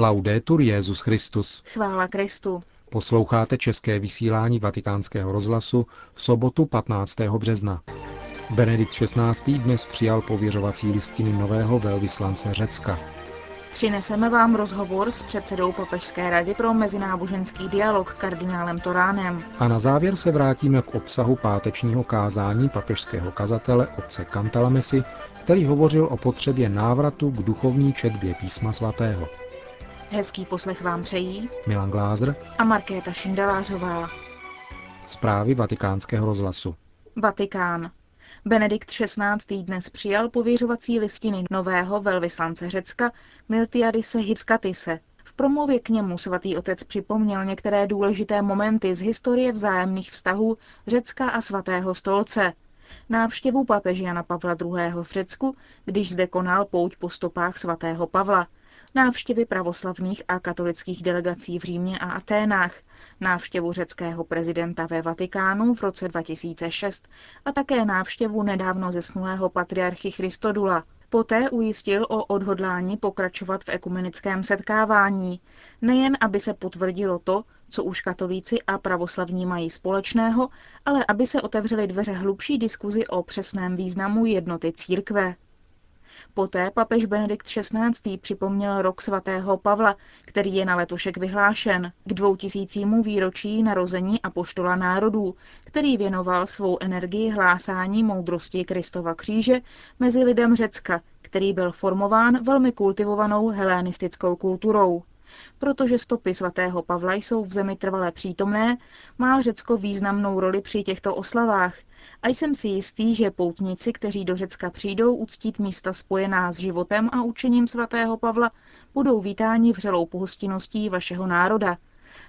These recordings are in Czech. Laudetur Jesus Christus. Chvála Kristu. Posloucháte české vysílání Vatikánského rozhlasu v sobotu 15. března. Benedikt XVI. Dnes přijal pověřovací listiny nového velvyslance Řecka. Přineseme vám rozhovor s předsedou Papežské rady pro mezináboženský dialog kardinálem Toránem. A na závěr se vrátíme k obsahu pátečního kázání papežského kazatele otce Cantalamessy, který hovořil o potřebě návratu k duchovní četbě písma svatého. Hezký poslech vám přejí Milan Glázer a Markéta Šindelářová. Zprávy Vatikánského rozhlasu. Vatikán. Benedikt XVI. Dnes přijal pověřovací listiny nového velvyslance Řecka Miltiadise Hiskatise. V promluvě k němu svatý otec připomněl některé důležité momenty z historie vzájemných vztahů Řecka a svatého stolce. Návštěvu papeže Jana Pavla II. V Řecku, když zde konal pouť po stopách svatého Pavla. Návštěvy pravoslavných a katolických delegací v Římě a Aténách, návštěvu řeckého prezidenta ve Vatikánu v roce 2006 a také návštěvu nedávno zesnulého patriarchy Christodula. Poté ujistil o odhodlání pokračovat v ekumenickém setkávání, nejen aby se potvrdilo to, co už katolíci a pravoslavní mají společného, ale aby se otevřely dveře hlubší diskuzi o přesném významu jednoty církve. Poté papež Benedikt XVI. Připomněl rok svatého Pavla, který je na letošek vyhlášen, k 2000. výročí narození apoštola národů, který věnoval svou energii hlásání moudrosti Kristova kříže mezi lidem Řecka, který byl formován velmi kultivovanou helenistickou kulturou. Protože stopy svatého Pavla jsou v zemi trvale přítomné, má Řecko významnou roli při těchto oslavách a jsem si jistý, že poutníci, kteří do Řecka přijdou uctít místa spojená s životem a učením svatého Pavla, budou vítáni vřelou pohostinností vašeho národa,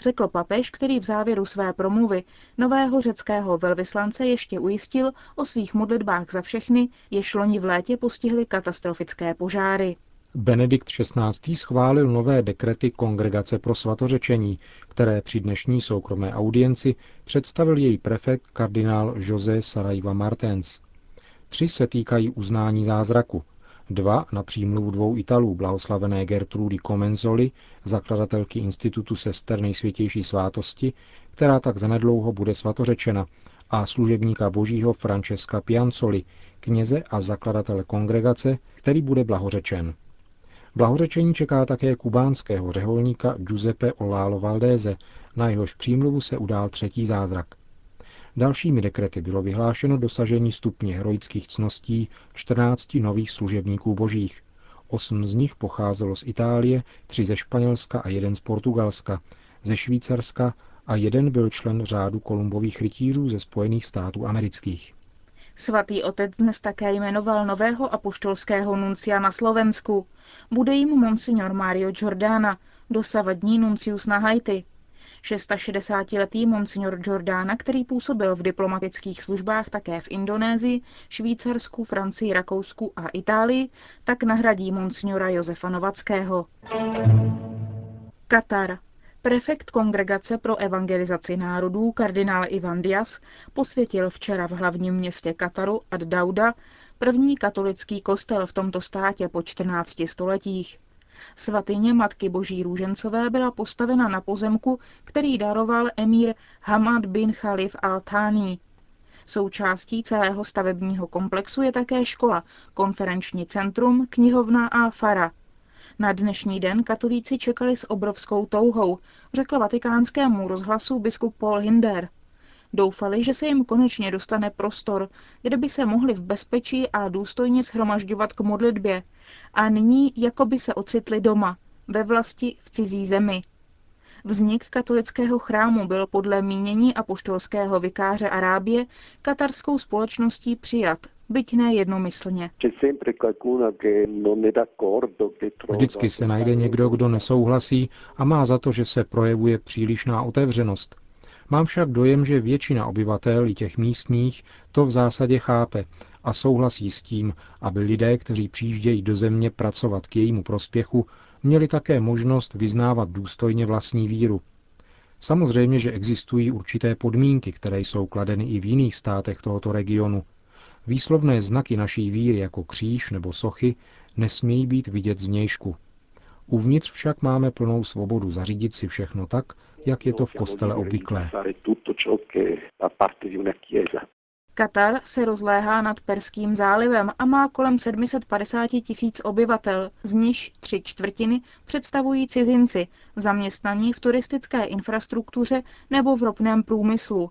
řekl papež, který v závěru své promluvy nového řeckého velvyslance ještě ujistil o svých modlitbách za všechny, jež loni v létě postihly katastrofické požáry. Benedikt XVI. Schválil nové dekrety Kongregace pro svatořečení, které při dnešní soukromé audienci představil její prefekt kardinál José Saraiva Martins. 3 se týkají uznání zázraku, 2 na přímluvu 2 Italů, blahoslavené Gertrudy Comenzoli, zakladatelky institutu sester Nejsvětější svátosti, která tak zanedlouho bude svatořečena, a služebníka božího Francesca Pianzoli, kněze a zakladatele kongregace, který bude blahořečen. Blahořečení čeká také kubánského řeholníka Giuseppe Olalo Valdeze, na jehož přímluvu se udál 3. zázrak. Dalšími dekrety bylo vyhlášeno dosažení stupně heroických cností 14 nových služebníků božích. 8 z nich pocházelo z Itálie, 3 ze Španělska a 1 z Portugalska, ze Švýcarska a 1 byl člen řádu Kolumbových rytířů ze Spojených států amerických. Svatý otec dnes také jmenoval nového apoštolského nuncia na Slovensku. Bude jim monsignor Mario Jordana, dosavadní nuncius na Haiti. 66letý monsignor Jordana, který působil v diplomatických službách také v Indonésii, Švýcarsku, Francii, Rakousku a Itálii, tak nahradí monsignora Josefa Nováčkého. Katar. Prefekt Kongregace pro evangelizaci národů kardinál Ivan Dias posvětil včera v hlavním městě Kataru Ad-Dauda první katolický kostel v tomto státě po 14 stoletích. Svatyně Matky Boží Růžencové byla postavena na pozemku, který daroval emír Hamad bin Khalif al-Thani. Součástí celého stavebního komplexu je také škola, konferenční centrum, knihovna a fara. Na dnešní den katolíci čekali s obrovskou touhou, řekl Vatikánskému rozhlasu biskup Paul Hinder. Doufali, že se jim konečně dostane prostor, kde by se mohli v bezpečí a důstojně shromažďovat k modlitbě, a nyní jako by se ocitli doma, ve vlasti v cizí zemi. Vznik katolického chrámu byl podle mínění apoštolského vikáře Arábie katarskou společností přijat, byť ne jednomyslně. Vždycky se najde někdo, kdo nesouhlasí a má za to, že se projevuje přílišná otevřenost. Mám však dojem, že většina obyvatel i těch místních to v zásadě chápe a souhlasí s tím, aby lidé, kteří přijíždějí do země pracovat k jejímu prospěchu, měli také možnost vyznávat důstojně vlastní víru. Samozřejmě, že existují určité podmínky, které jsou kladeny i v jiných státech tohoto regionu. Výslovné znaky naší víry jako kříž nebo sochy nesmějí být vidět zvnějšku. Uvnitř však máme plnou svobodu zařídit si všechno tak, jak je to v kostele obvyklé. Katar se rozléhá nad Perským zálivem a má kolem 750 tisíc obyvatel, z nichž 3/4 představují cizinci, zaměstnaní v turistické infrastruktuře nebo v ropném průmyslu.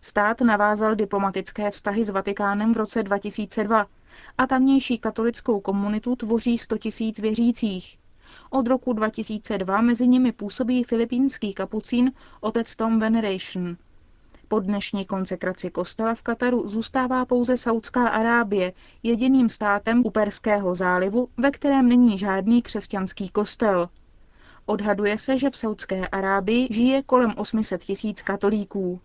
Stát navázal diplomatické vztahy s Vatikánem v roce 2002 a tamnější katolickou komunitu tvoří 100 tisíc věřících. Od roku 2002 mezi nimi působí filipínský kapucín otec Tom Veneration. Po dnešní konsekraci kostela v Kataru zůstává pouze Saudská Arábie, jediným státem u Perského zálivu, ve kterém není žádný křesťanský kostel. Odhaduje se, že v Saudské Arábii žije kolem 800 tisíc katolíků.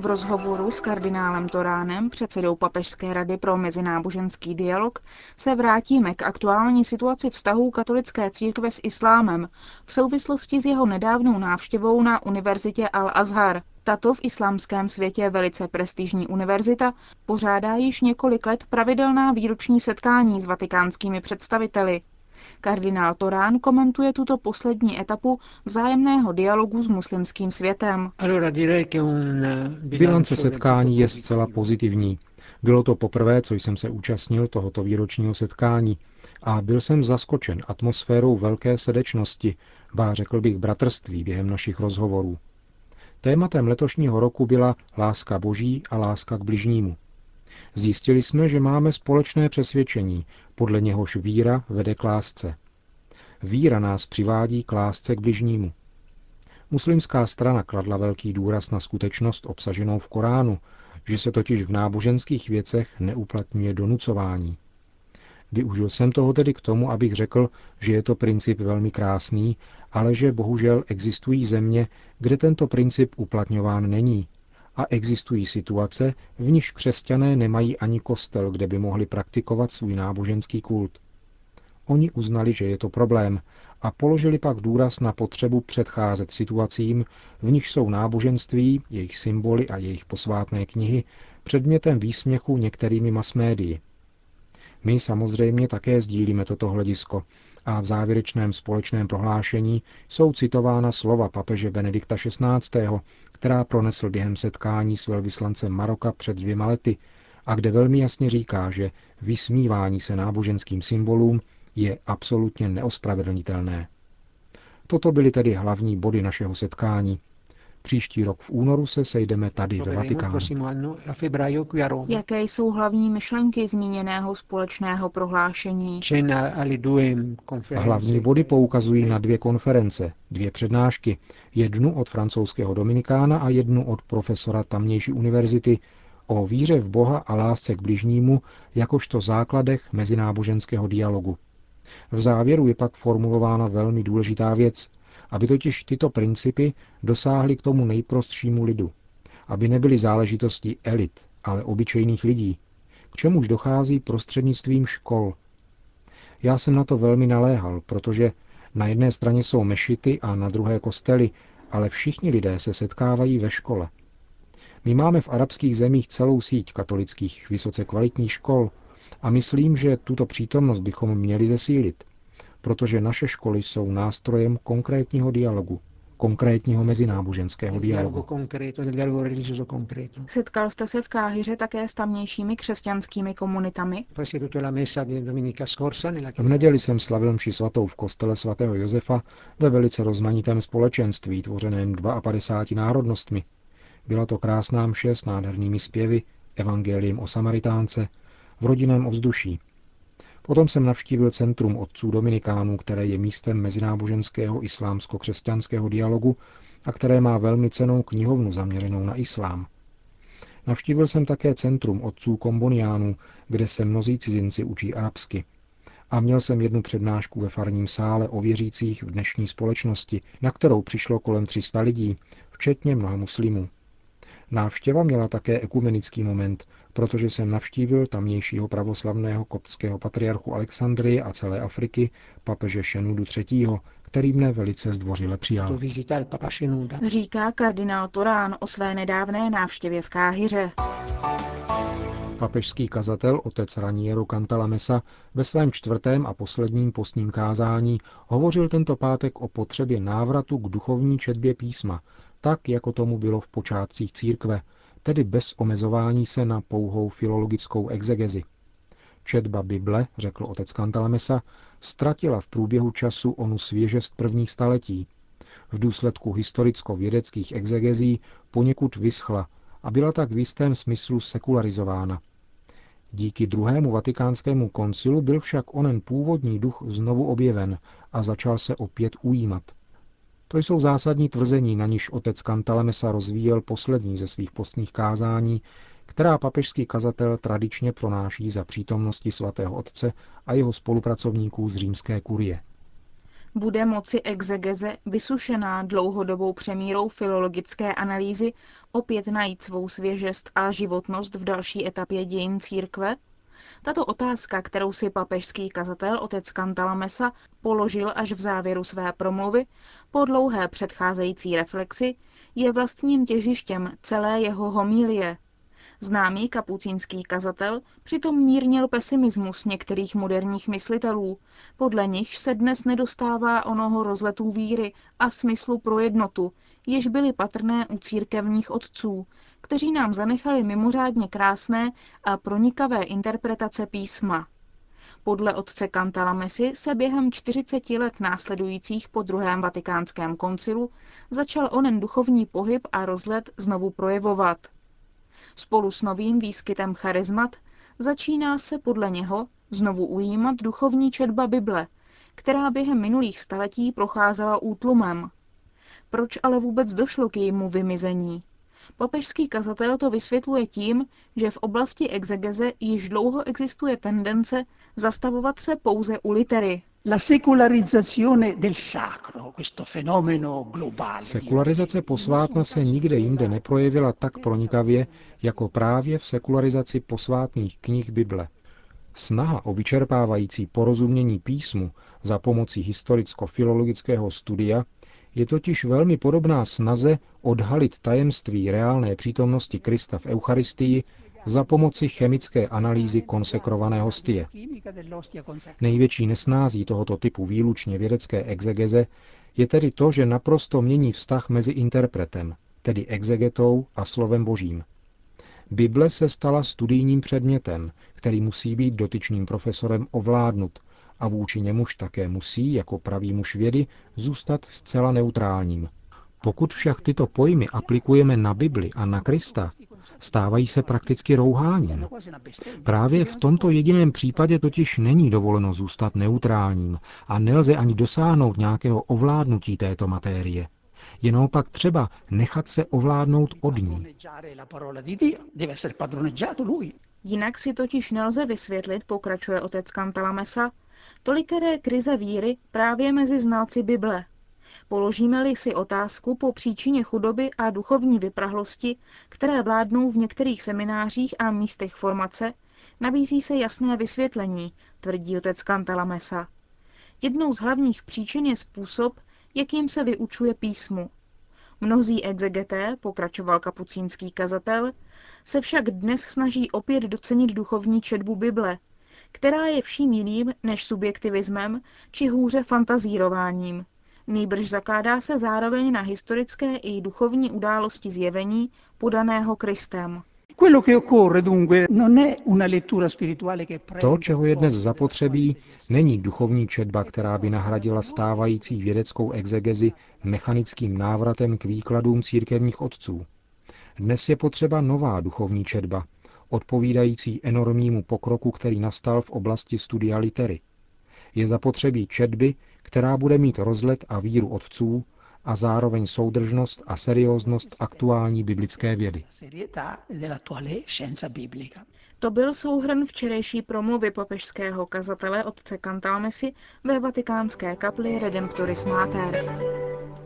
V rozhovoru s kardinálem Toránem, předsedou Papežské rady pro mezináboženský dialog, se vrátíme k aktuální situaci vztahů katolické církve s islámem v souvislosti s jeho nedávnou návštěvou na univerzitě Al-Azhar. Tato v islámském světě velice prestižní univerzita pořádá již několik let pravidelná výroční setkání s vatikánskými představiteli. Kardinál Torán komentuje tuto poslední etapu vzájemného dialogu s muslimským světem. Bilance setkání je zcela pozitivní. Bylo to poprvé, co jsem se účastnil tohoto výročního setkání a byl jsem zaskočen atmosférou velké srdečnosti, ba řekl bych bratrství během našich rozhovorů. Tématem letošního roku byla láska Boží a láska k bližnímu. Zjistili jsme, že máme společné přesvědčení, podle něhož víra vede k lásce. Víra nás přivádí k lásce k bližnímu. Muslimská strana kladla velký důraz na skutečnost obsaženou v Koránu, že se totiž v náboženských věcech neuplatňuje donucování. Využil jsem toho tedy k tomu, abych řekl, že je to princip velmi krásný, ale že bohužel existují země, kde tento princip uplatňován není. A existují situace, v níž křesťané nemají ani kostel, kde by mohli praktikovat svůj náboženský kult. Oni uznali, že je to problém a položili pak důraz na potřebu předcházet situacím, v nichž jsou náboženství, jejich symboly a jejich posvátné knihy předmětem výsměchu některými masmédii. My samozřejmě také sdílíme toto hledisko a v závěrečném společném prohlášení jsou citována slova papeže Benedikta XVI., která pronesl během setkání s velvyslancem Maroka před 2 lety a kde velmi jasně říká, že vysmívání se náboženským symbolům je absolutně neospravedlnitelné. Toto byly tedy hlavní body našeho setkání. Příští rok v únoru se sejdeme tady ve Vatikánu. Jaké jsou hlavní myšlenky zmíněného společného prohlášení? Hlavní body poukazují na 2 konference, 2 přednášky, 1 od francouzského dominikána a 1 od profesora tamnější univerzity o víře v Boha a lásce k bližnímu jakožto základech mezináboženského dialogu. V závěru je pak formulována velmi důležitá věc, aby totiž tyto principy dosáhly k tomu nejprostšímu lidu, aby nebyly záležitostí elit, ale obyčejných lidí, k čemuž dochází prostřednictvím škol. Já jsem na to velmi naléhal, protože na jedné straně jsou mešity a na druhé kostely, ale všichni lidé se setkávají ve škole. My máme v arabských zemích celou síť katolických vysoce kvalitních škol a myslím, že tuto přítomnost bychom měli zesílit, protože naše školy jsou nástrojem konkrétního dialogu, konkrétního mezináboženského dialogu. Setkal jste se v Káhiře také s tamnějšími křesťanskými komunitami? V neděli jsem slavil mši svatou v kostele sv. Josefa ve velice rozmanitém společenství, tvořeném 52 národnostmi. Byla to krásná mše s nádhernými zpěvy, evangeliem o Samaritánce, v rodinném ovzduší. Potom jsem navštívil centrum otců dominikánů, které je místem mezináboženského islámsko-křesťanského dialogu a které má velmi cennou knihovnu zaměřenou na islám. Navštívil jsem také centrum otců komboniánů, kde se mnozí cizinci učí arabsky. A měl jsem 1 přednášku ve farním sále o věřících v dnešní společnosti, na kterou přišlo kolem 300 lidí, včetně mnoha muslimů. Návštěva měla také ekumenický moment, protože jsem navštívil tamnějšího pravoslavného koptského patriarchu Alexandrie a celé Afriky, papeže Shenoudu III., který mne velice zdvořile přijal. Říká kardinál Torán o své nedávné návštěvě v Káhiře. Papežský kazatel otec Raniero Cantalamessa ve svém čtvrtém a posledním postním kázání hovořil tento pátek o potřebě návratu k duchovní četbě písma, tak jako tomu bylo v počátcích církve, tedy bez omezování se na pouhou filologickou exegezi. Četba Bible, řekl otec Cantalamessa, ztratila v průběhu času onu svěžest prvních staletí. V důsledku historicko-vědeckých exegezí poněkud vyschla a byla tak v jistém smyslu sekularizována. Díky druhému vatikánskému koncilu byl však onen původní duch znovu objeven a začal se opět ujímat. To jsou zásadní tvrzení, na niž otec Cantalamessa rozvíjel poslední ze svých postních kázání, která papežský kazatel tradičně pronáší za přítomnosti svatého otce a jeho spolupracovníků z římské kurie. Bude moci exegeze, vysušená dlouhodobou přemírou filologické analýzy, opět najít svou svěžest a životnost v další etapě dějin církve? Tato otázka, kterou si papežský kazatel otec Cantalamessa položil až v závěru své promluvy, po dlouhé předcházející reflexi, je vlastním těžištěm celé jeho homilie. Známý kapucínský kazatel přitom mírnil pesimismus některých moderních myslitelů, podle nichž se dnes nedostává onoho rozletu víry a smyslu pro jednotu, jež byly patrné u církevních otců, kteří nám zanechali mimořádně krásné a pronikavé interpretace písma. Podle otce Cantalamessy se během 40 let následujících po druhém vatikánském koncilu začal onen duchovní pohyb a rozlet znovu projevovat. Spolu s novým výskytem charizmat začíná se podle něho znovu ujímat duchovní četba Bible, která během minulých staletí procházela útlumem. Proč ale vůbec došlo k jejímu vymizení? Papežský kazatel to vysvětluje tím, že v oblasti exegeze již dlouho existuje tendence zastavovat se pouze u litery. Sekularizace posvátna se nikde jinde neprojevila tak pronikavě, jako právě v sekularizaci posvátných knih Bible. Snaha o vyčerpávající porozumění písmu za pomocí historicko-filologického studia je totiž velmi podobná snaze odhalit tajemství reálné přítomnosti Krista v Eucharistii za pomoci chemické analýzy konsekrované hostie. Největší nesnází tohoto typu výlučně vědecké exegeze je tedy to, že naprosto mění vztah mezi interpretem, tedy exegetou a slovem božím. Bible se stala studijním předmětem, který musí být dotyčným profesorem ovládnut a vůči němuž také musí, jako pravý muž vědy, zůstat zcela neutrálním. Pokud však tyto pojmy aplikujeme na Bibli a na Krista, stávají se prakticky rouháním. Právě v tomto jediném případě totiž není dovoleno zůstat neutrálním a nelze ani dosáhnout nějakého ovládnutí této matérie. Je naopak třeba nechat se ovládnout od ní. Jinak si totiž nelze vysvětlit, pokračuje otec Cantalamessa, tolikeré krize víry právě mezi znalci Bible. Položíme-li si otázku po příčině chudoby a duchovní vyprahlosti, které vládnou v některých seminářích a místech formace, nabízí se jasné vysvětlení, tvrdí otec Cantalamessa. Jednou z hlavních příčin je způsob, jakým se vyučuje písmu. Mnozí exegeté, pokračoval kapucínský kazatel, se však dnes snaží opět docenit duchovní četbu Bible, která je vším jiným než subjektivismem či hůře fantazírováním. Nýbrž zakládá se zároveň na historické i duchovní události zjevení podaného Kristem. To, čeho je dnes zapotřebí, není duchovní četba, která by nahradila stávající vědeckou exegezi mechanickým návratem k výkladům církevních otců. Dnes je potřeba nová duchovní četba, odpovídající enormnímu pokroku, který nastal v oblasti studia litery. Je zapotřebí četby, která bude mít rozlet a víru otců a zároveň soudržnost a serióznost aktuální biblické vědy. To byl souhrn včerejší promluvy papežského kazatele otce Cantalamessy ve vatikánské kapli Redemptoris Mater.